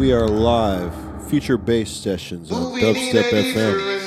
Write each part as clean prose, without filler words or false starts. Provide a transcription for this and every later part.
We are live. Future Bass Sessions on Dubstep FM.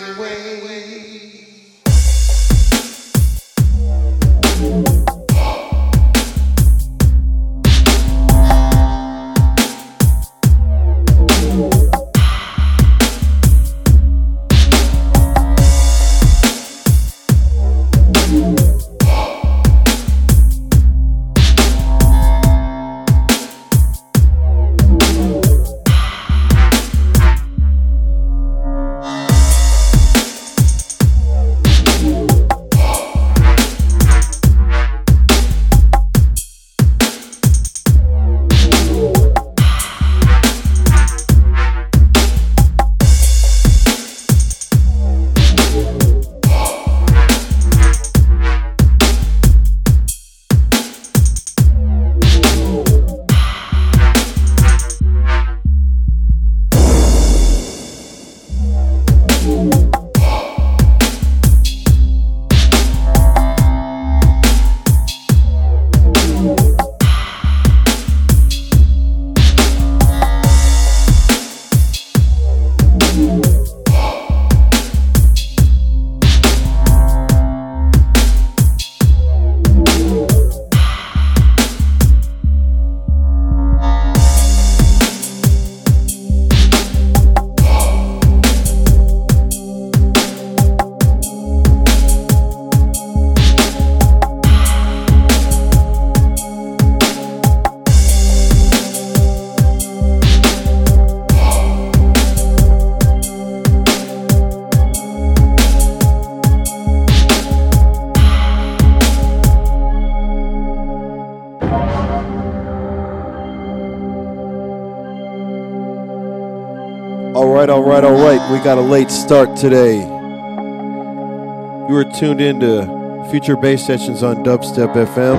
All right. We got a late start today. You are tuned in to Future Bass Sessions on Dubstep FM.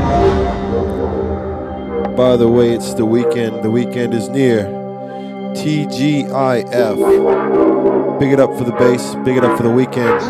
By the way, it's the weekend. The weekend is near. TGIF. Big it up for the bass. Big it up for the weekend.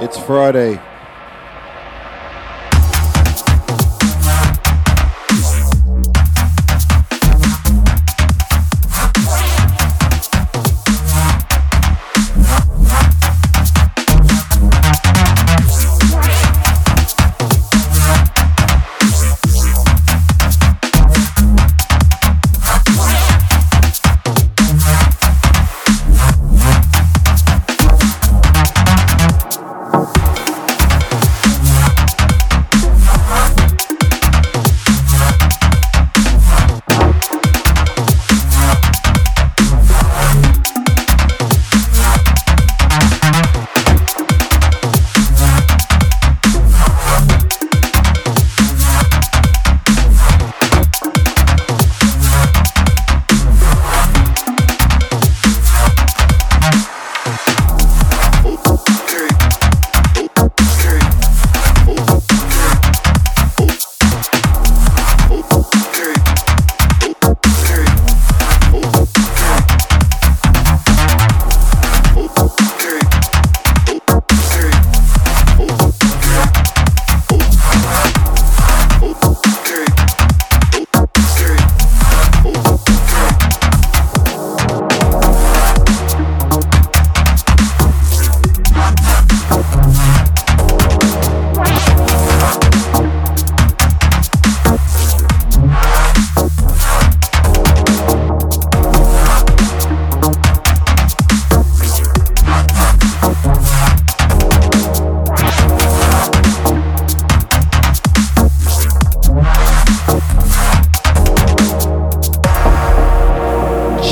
It's Friday.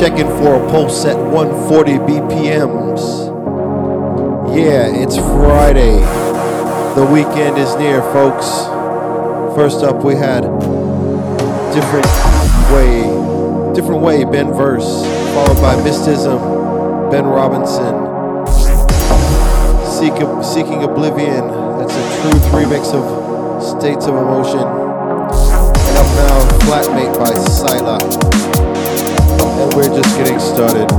Checking for a pulse at 140 BPMs. Yeah, it's Friday. The weekend is near, folks. First up, we had Different Way, Ben Verse, followed by Mysticism, Ben Robinson. Seeking Oblivion, that's a Truth remix of States of Emotion. And up now, Flatmate by Syla. And we're just getting started.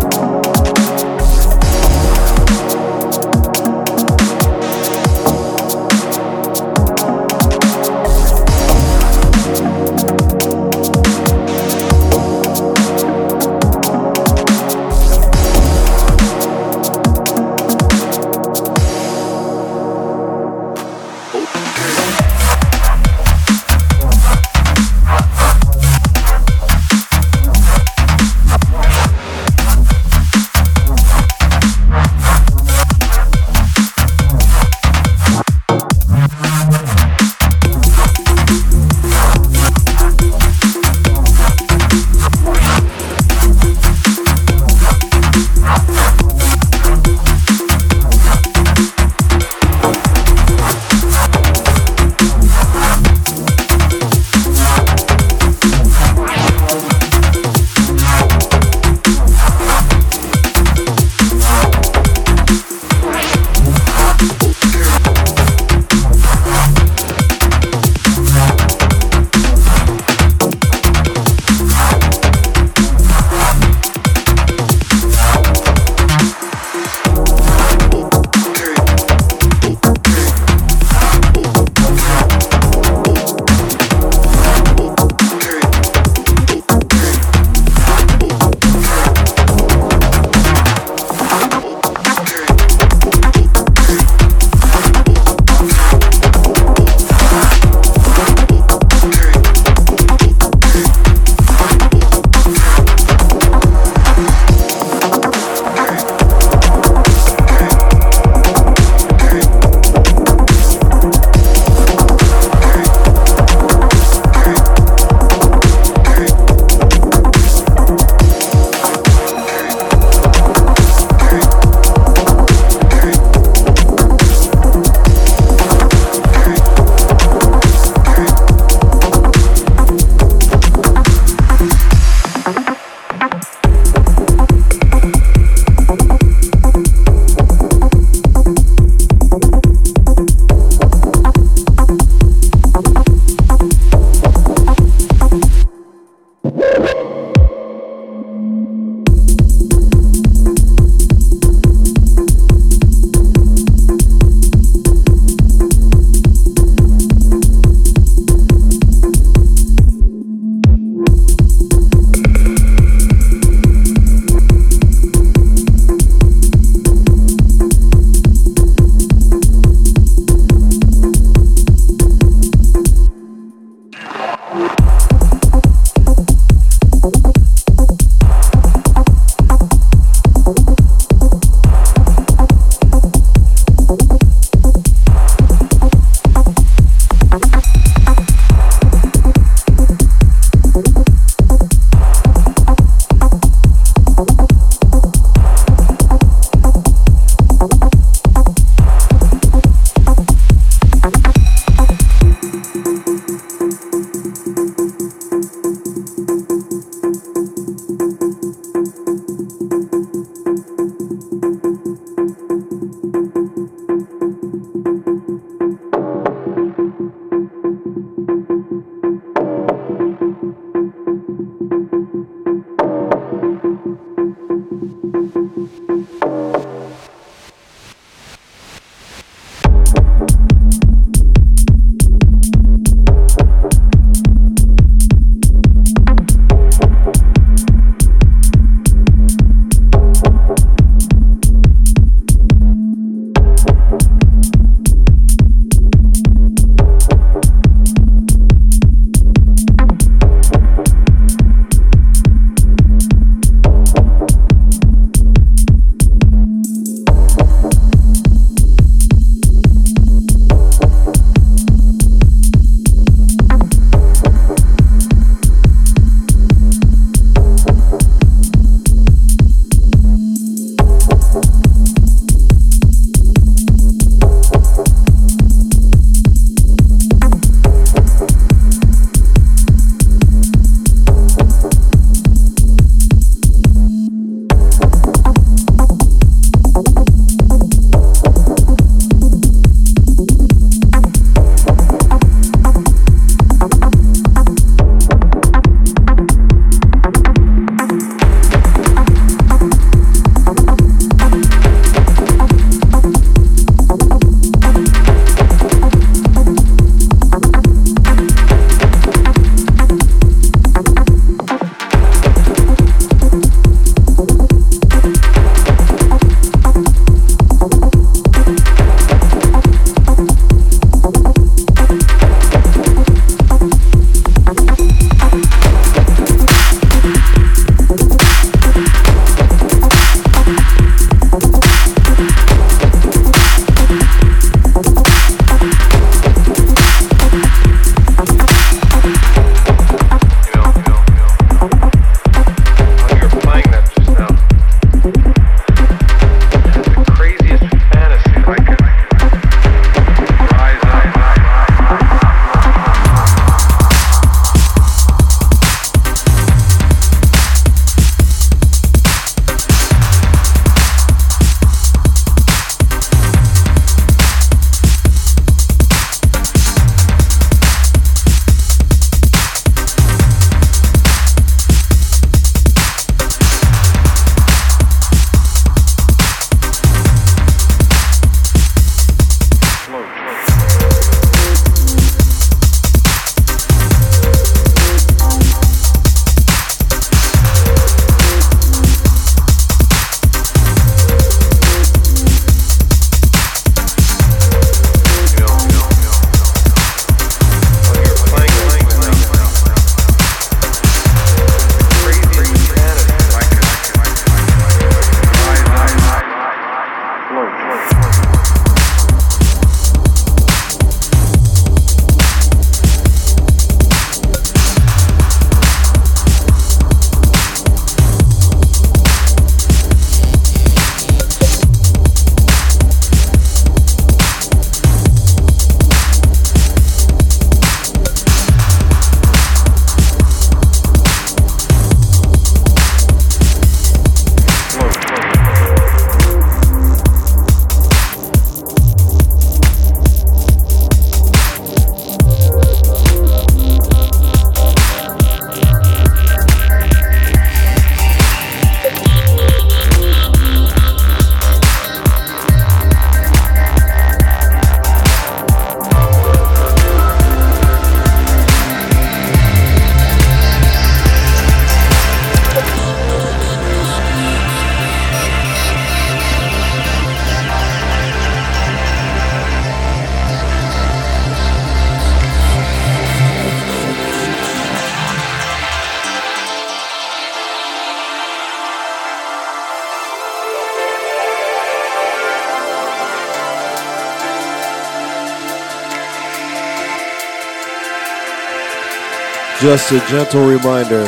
Just a gentle reminder,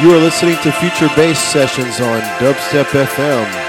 you are listening to Future Bass Sessions on Dubstep FM.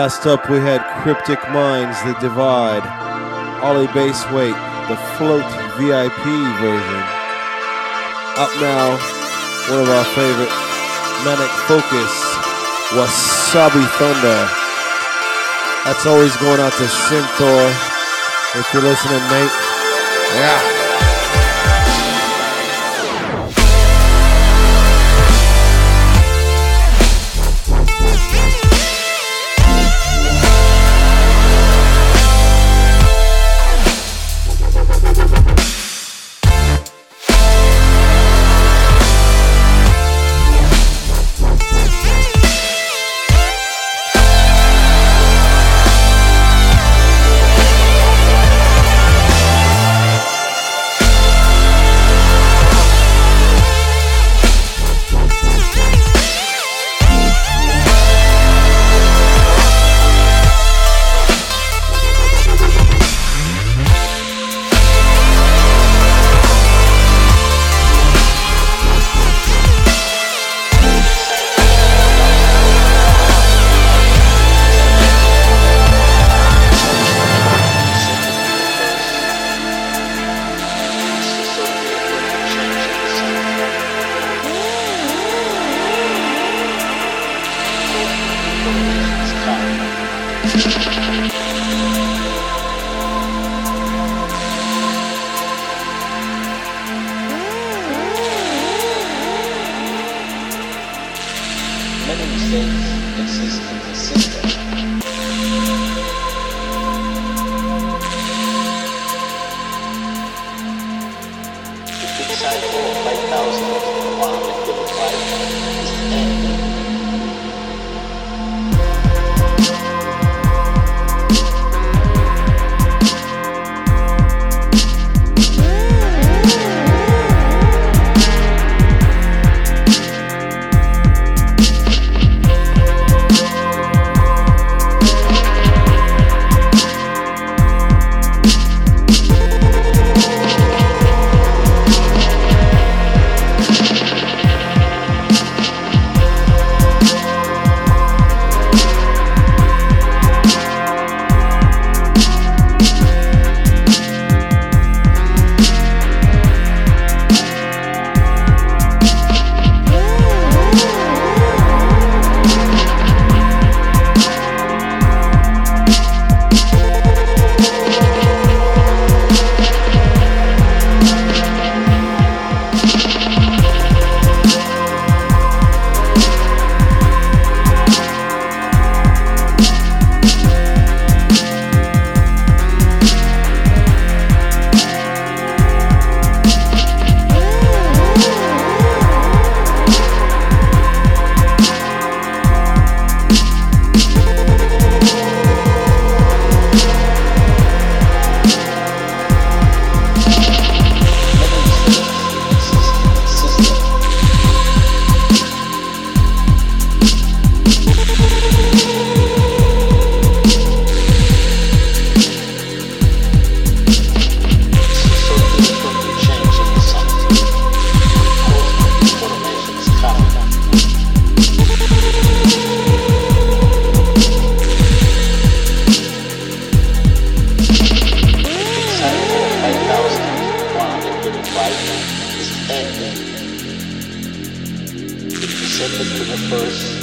Last up, we had Cryptic Minds, The Divide, Ollie Bassweight, the Float VIP version. Up now, one of our favorite, Manic Focus, Wasabi Thunder. That's always going out to Centaur, if you're listening, mate. Yeah. Verse.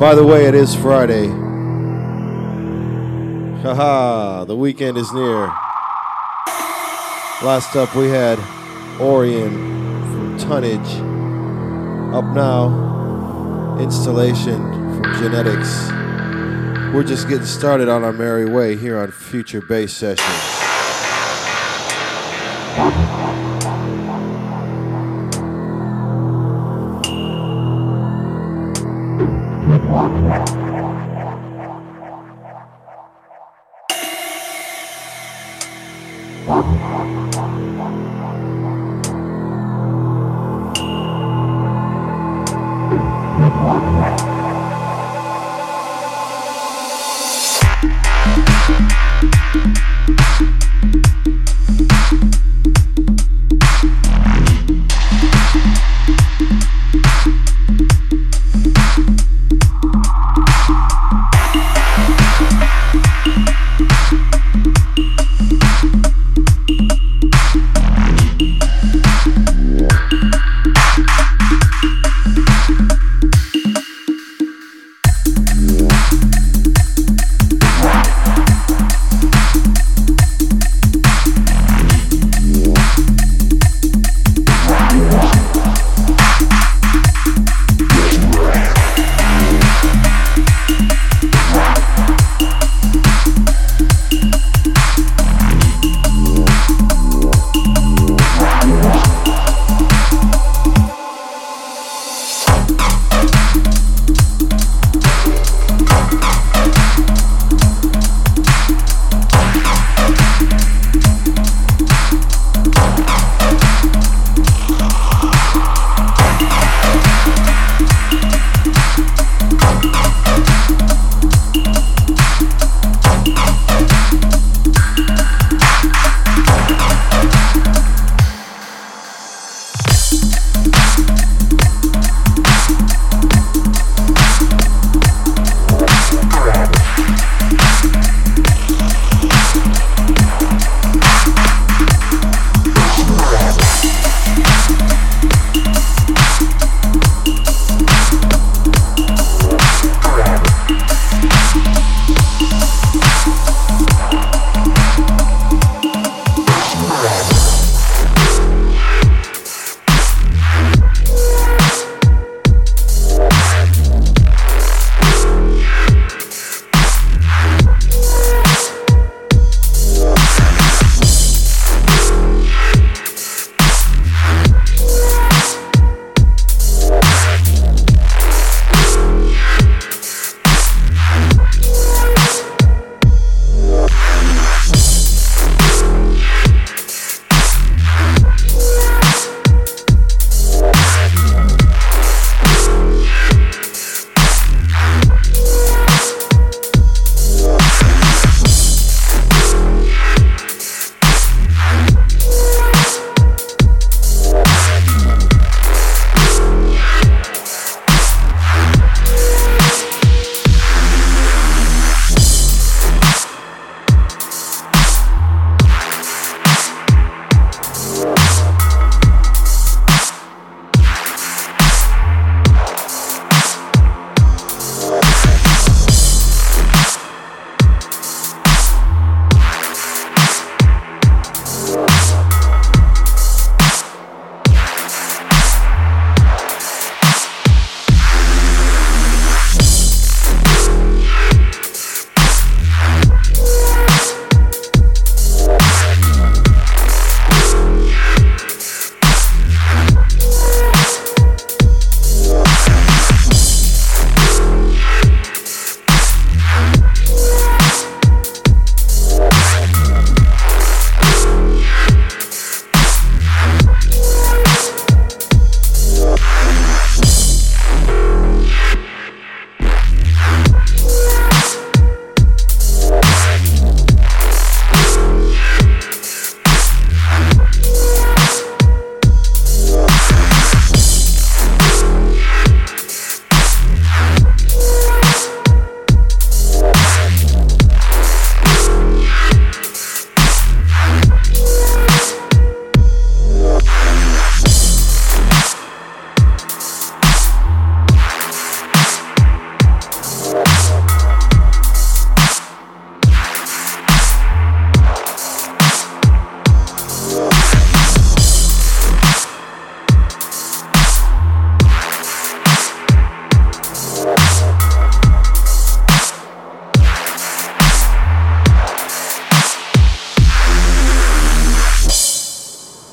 By the way, it is Friday. Haha, the weekend is near. Last up we had Orion from Tonnage. Up now, Installation from Genetics. We're just getting started on our merry way here on Future Bass Sessions.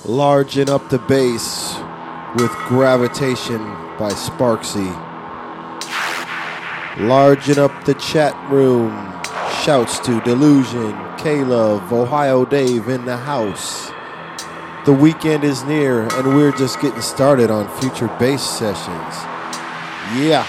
Larging up the bass with Gravitation by Sparksy. Larging up the chat room. Shouts to Delusion, Caleb, Ohio Dave in the house. The weekend is near and we're just getting started on Future Bass Sessions. Yeah.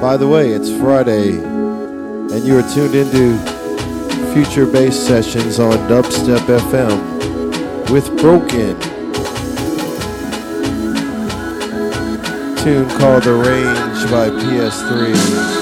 By the way, it's Friday, and you are tuned into Future Bass Sessions on Dubstep FM with Broken. Tune called The Range by PS3.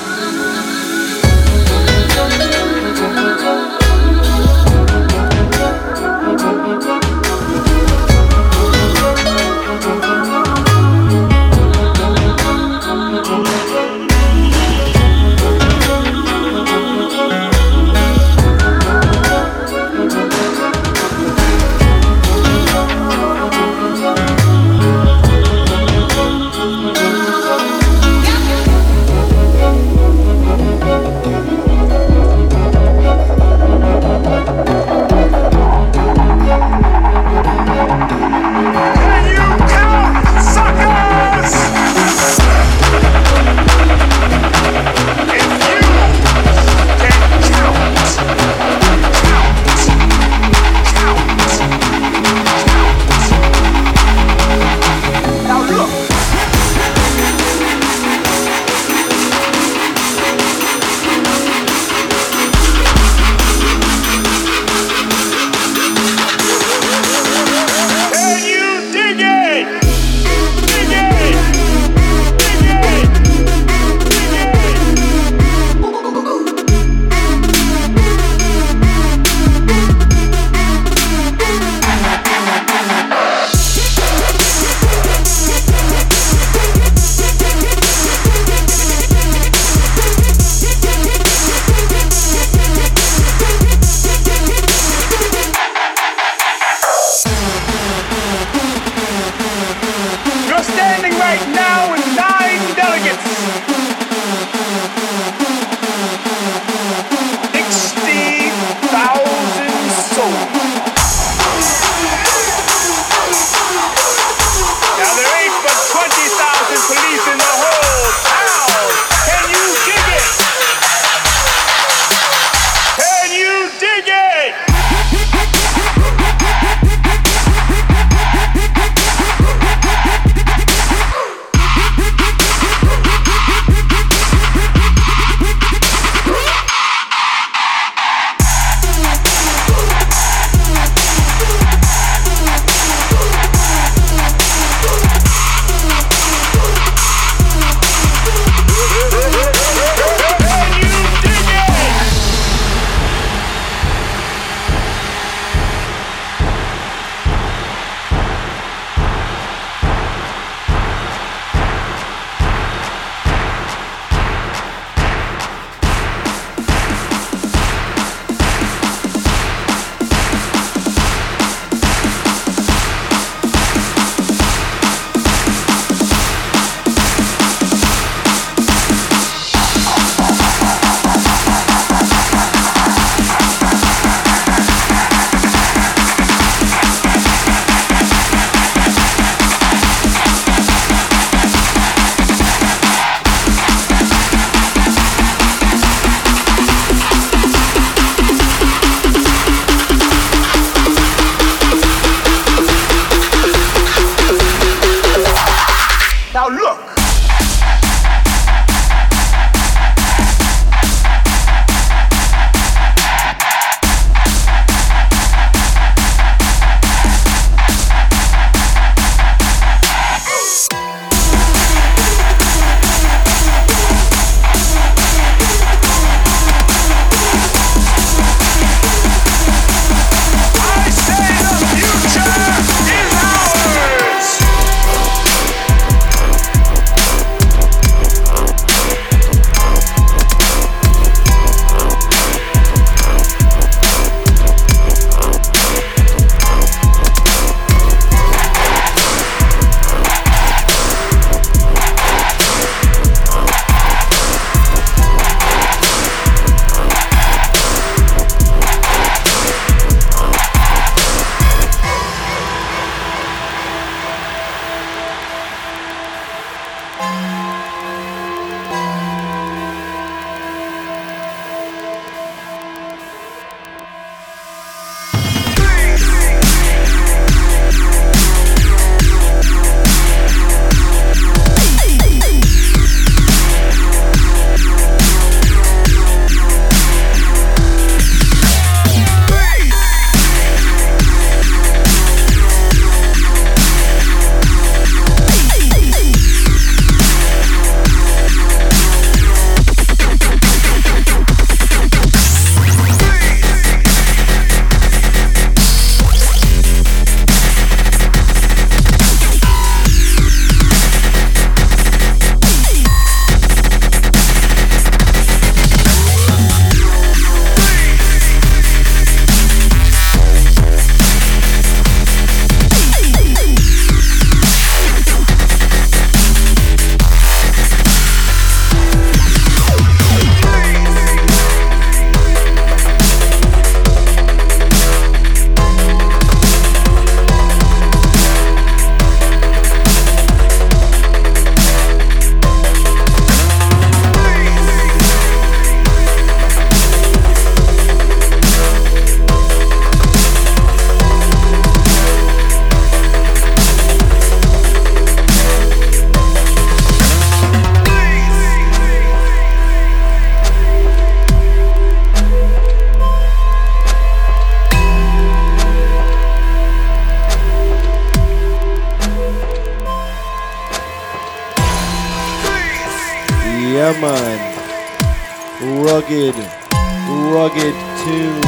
Yeah, man. Rugged, rugged tune.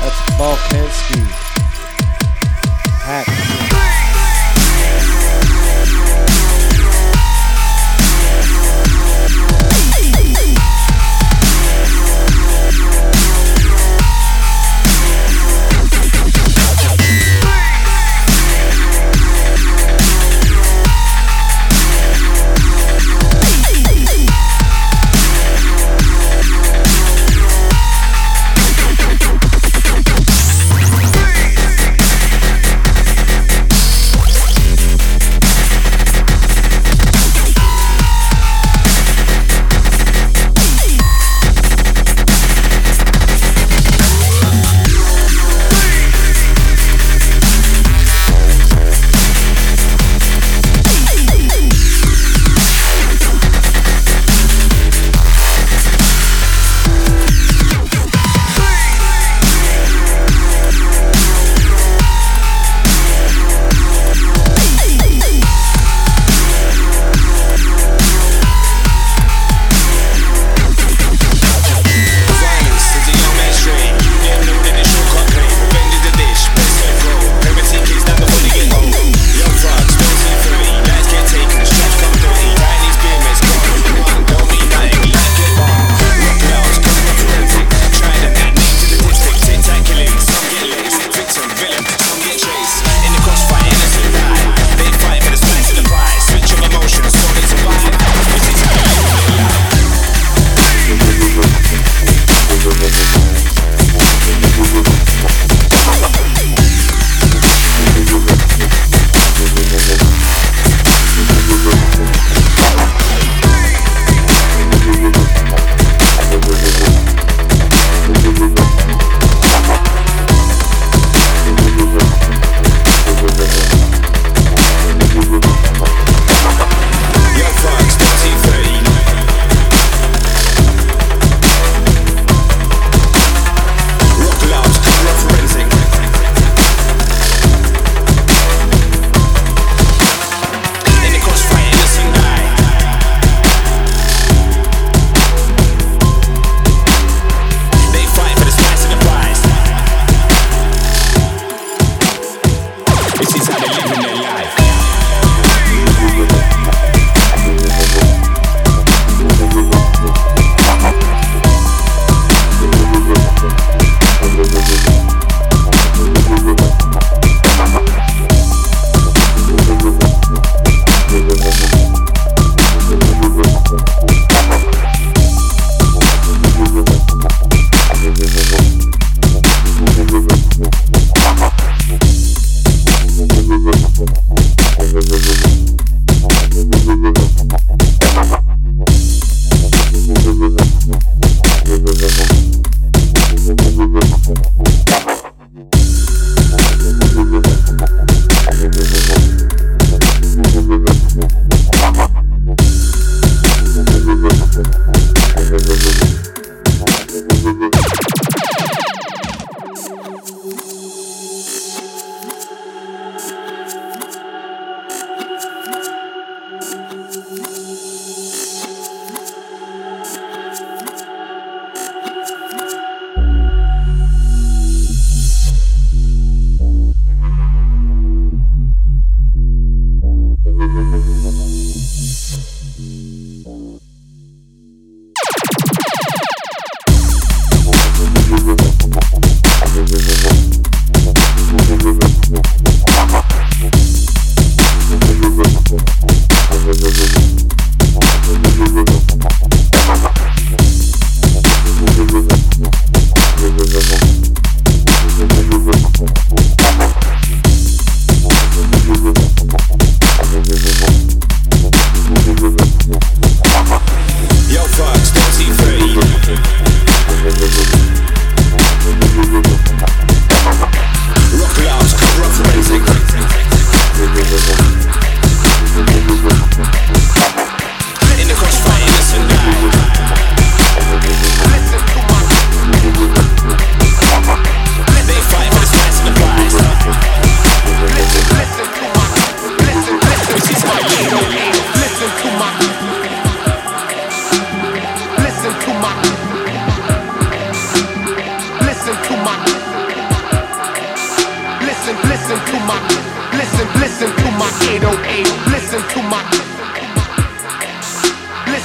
That's Balkansky. Hack.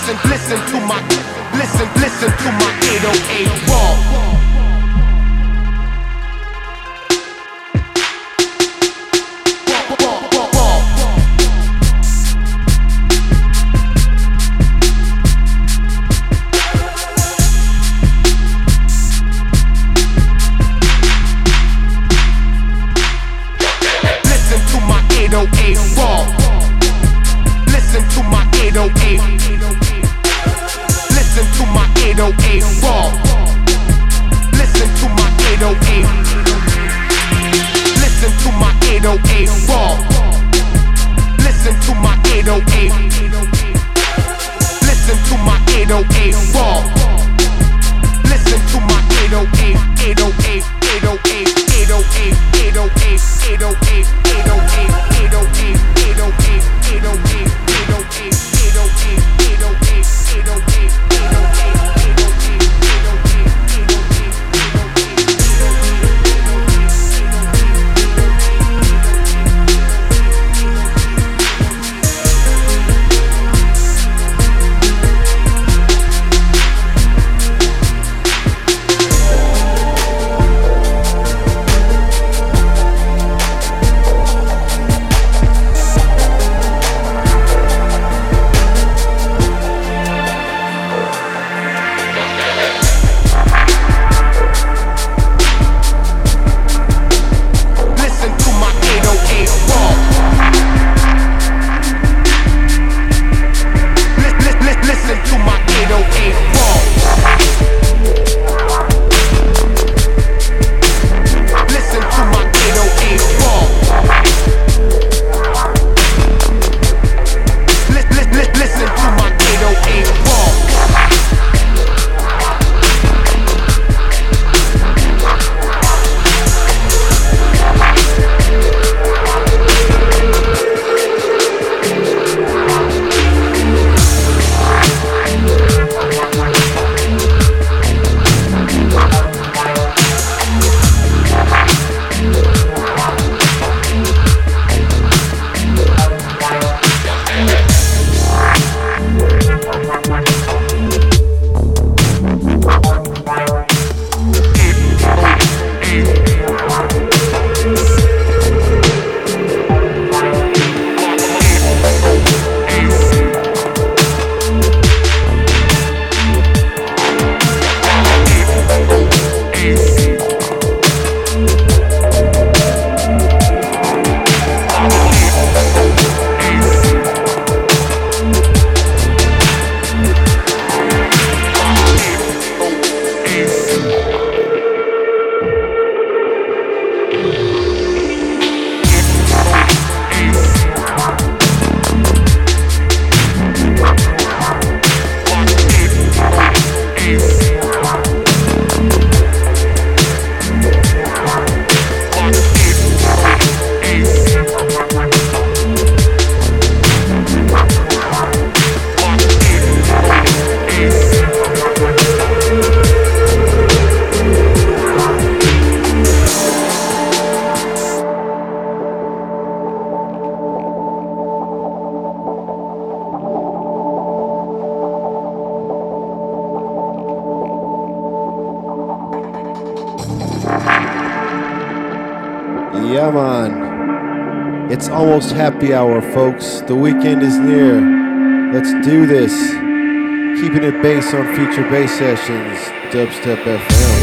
Listen to my 808 wall. Listen to my 808 wall. Listen to my 808. Listen to my 808 wall. Listen to my 808. Listen to my 808 wall. Listen to my 808. Listen to my 808 wall. Listen to my 808, 808, 808, 808, 808, 808, 808, 808, 808, 808, 808. Happy hour, folks. The weekend is near. Let's do this. Keeping it bass on Future Bass Sessions, Dubstep FM.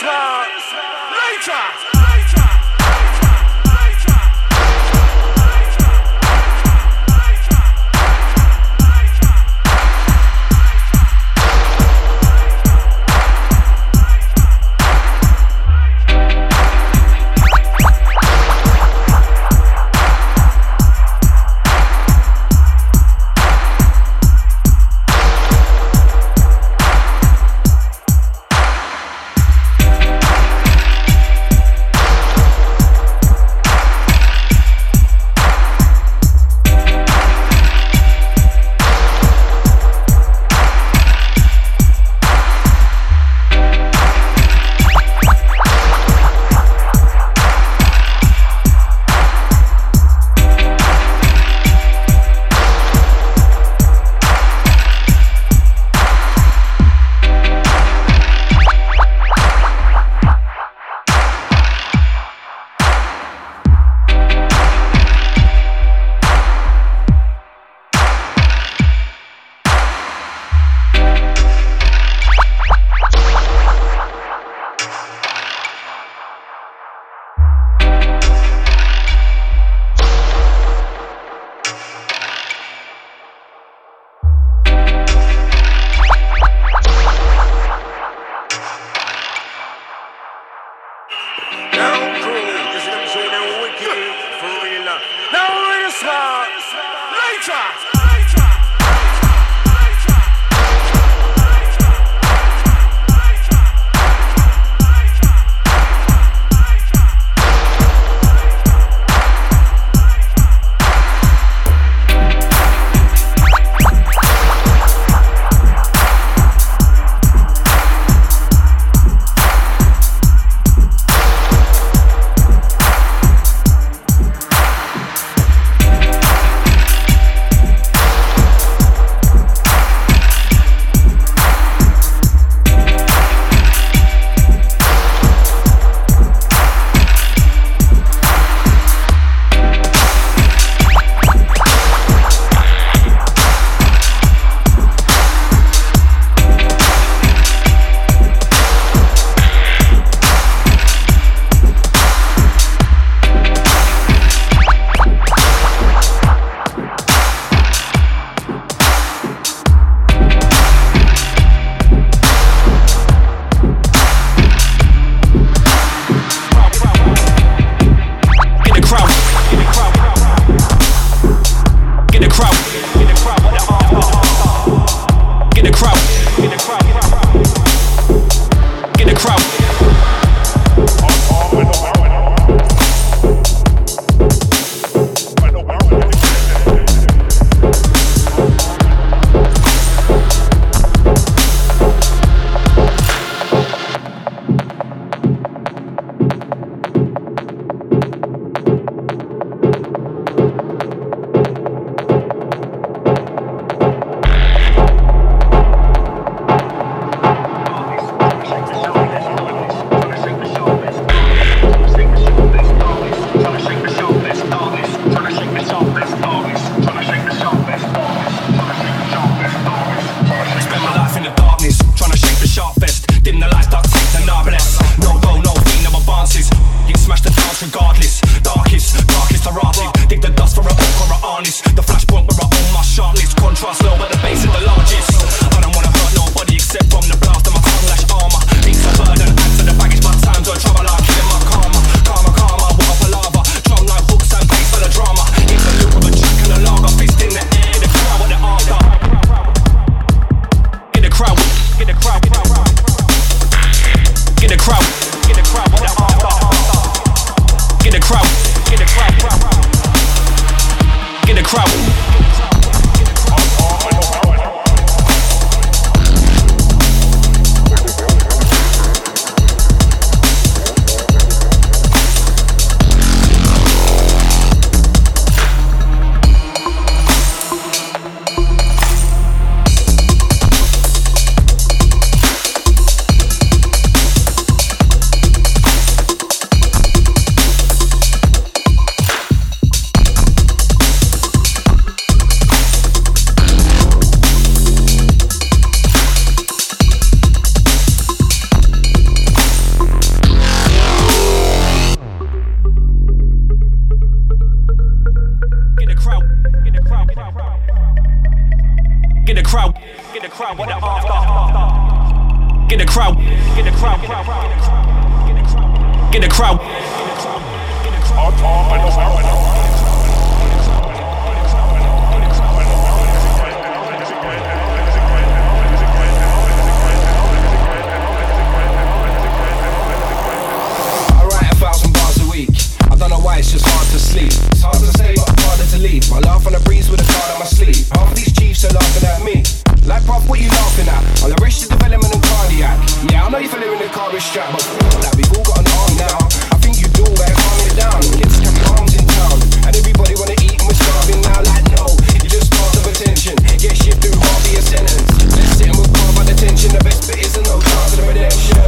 satisfied later. Get the crowd what I'm after. Get the crowd. Get the crowd. Get the crowd. I write 1,000 bars a week. I don't know why, it's just hard to sleep. It's hard to say, but harder to leave. I laugh on the breeze with a card on my sleeve. Half these chiefs are laughing at me. Like, bruv, what you laughing at? I'll enrich the development and cardiac. Yeah, I know you feel it in the car is strapped, but that we've all got an arm now. I think you do, better calm it down. Kids carry arms in town, and everybody wanna eat and we're starving now. Like, no, you just part of attention. Get shit through half of your sentence. Let's sit and we'll carve out the tension. The best bit isn't no chance of the redemption.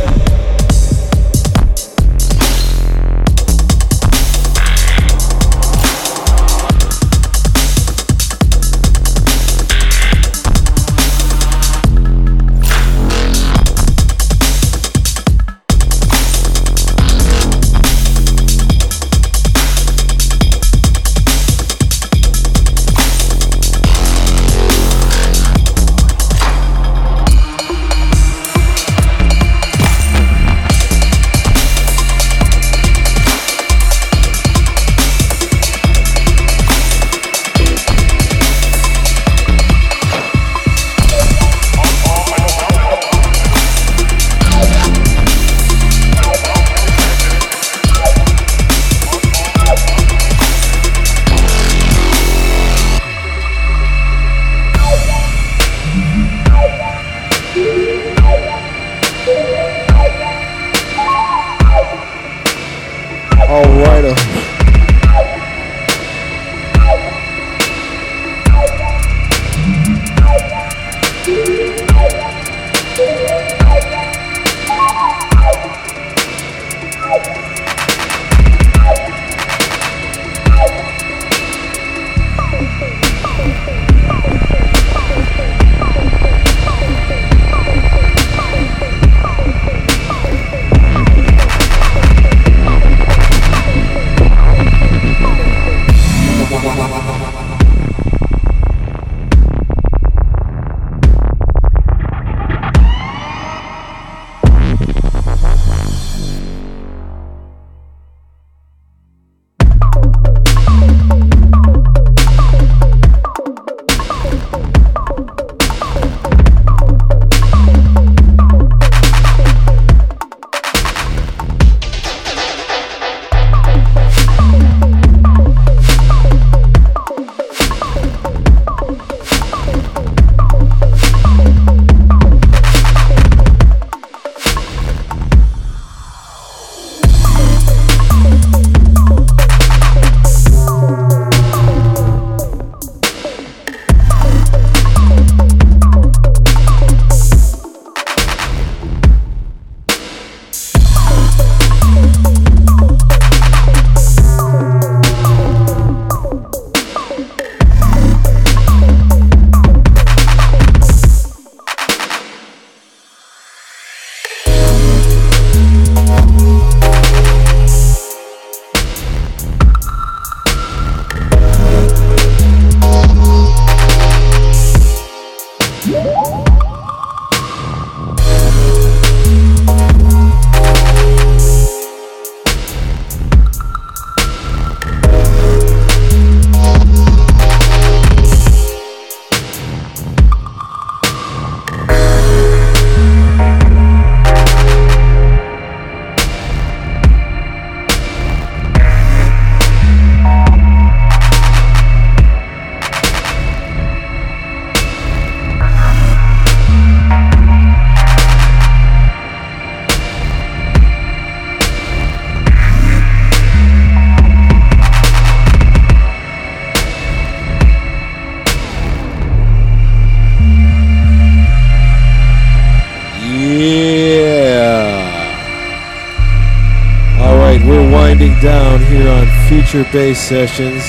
Down here on Future Bass Sessions.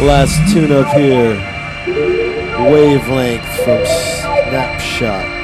Last tune up here, Wavelength from Snapshot.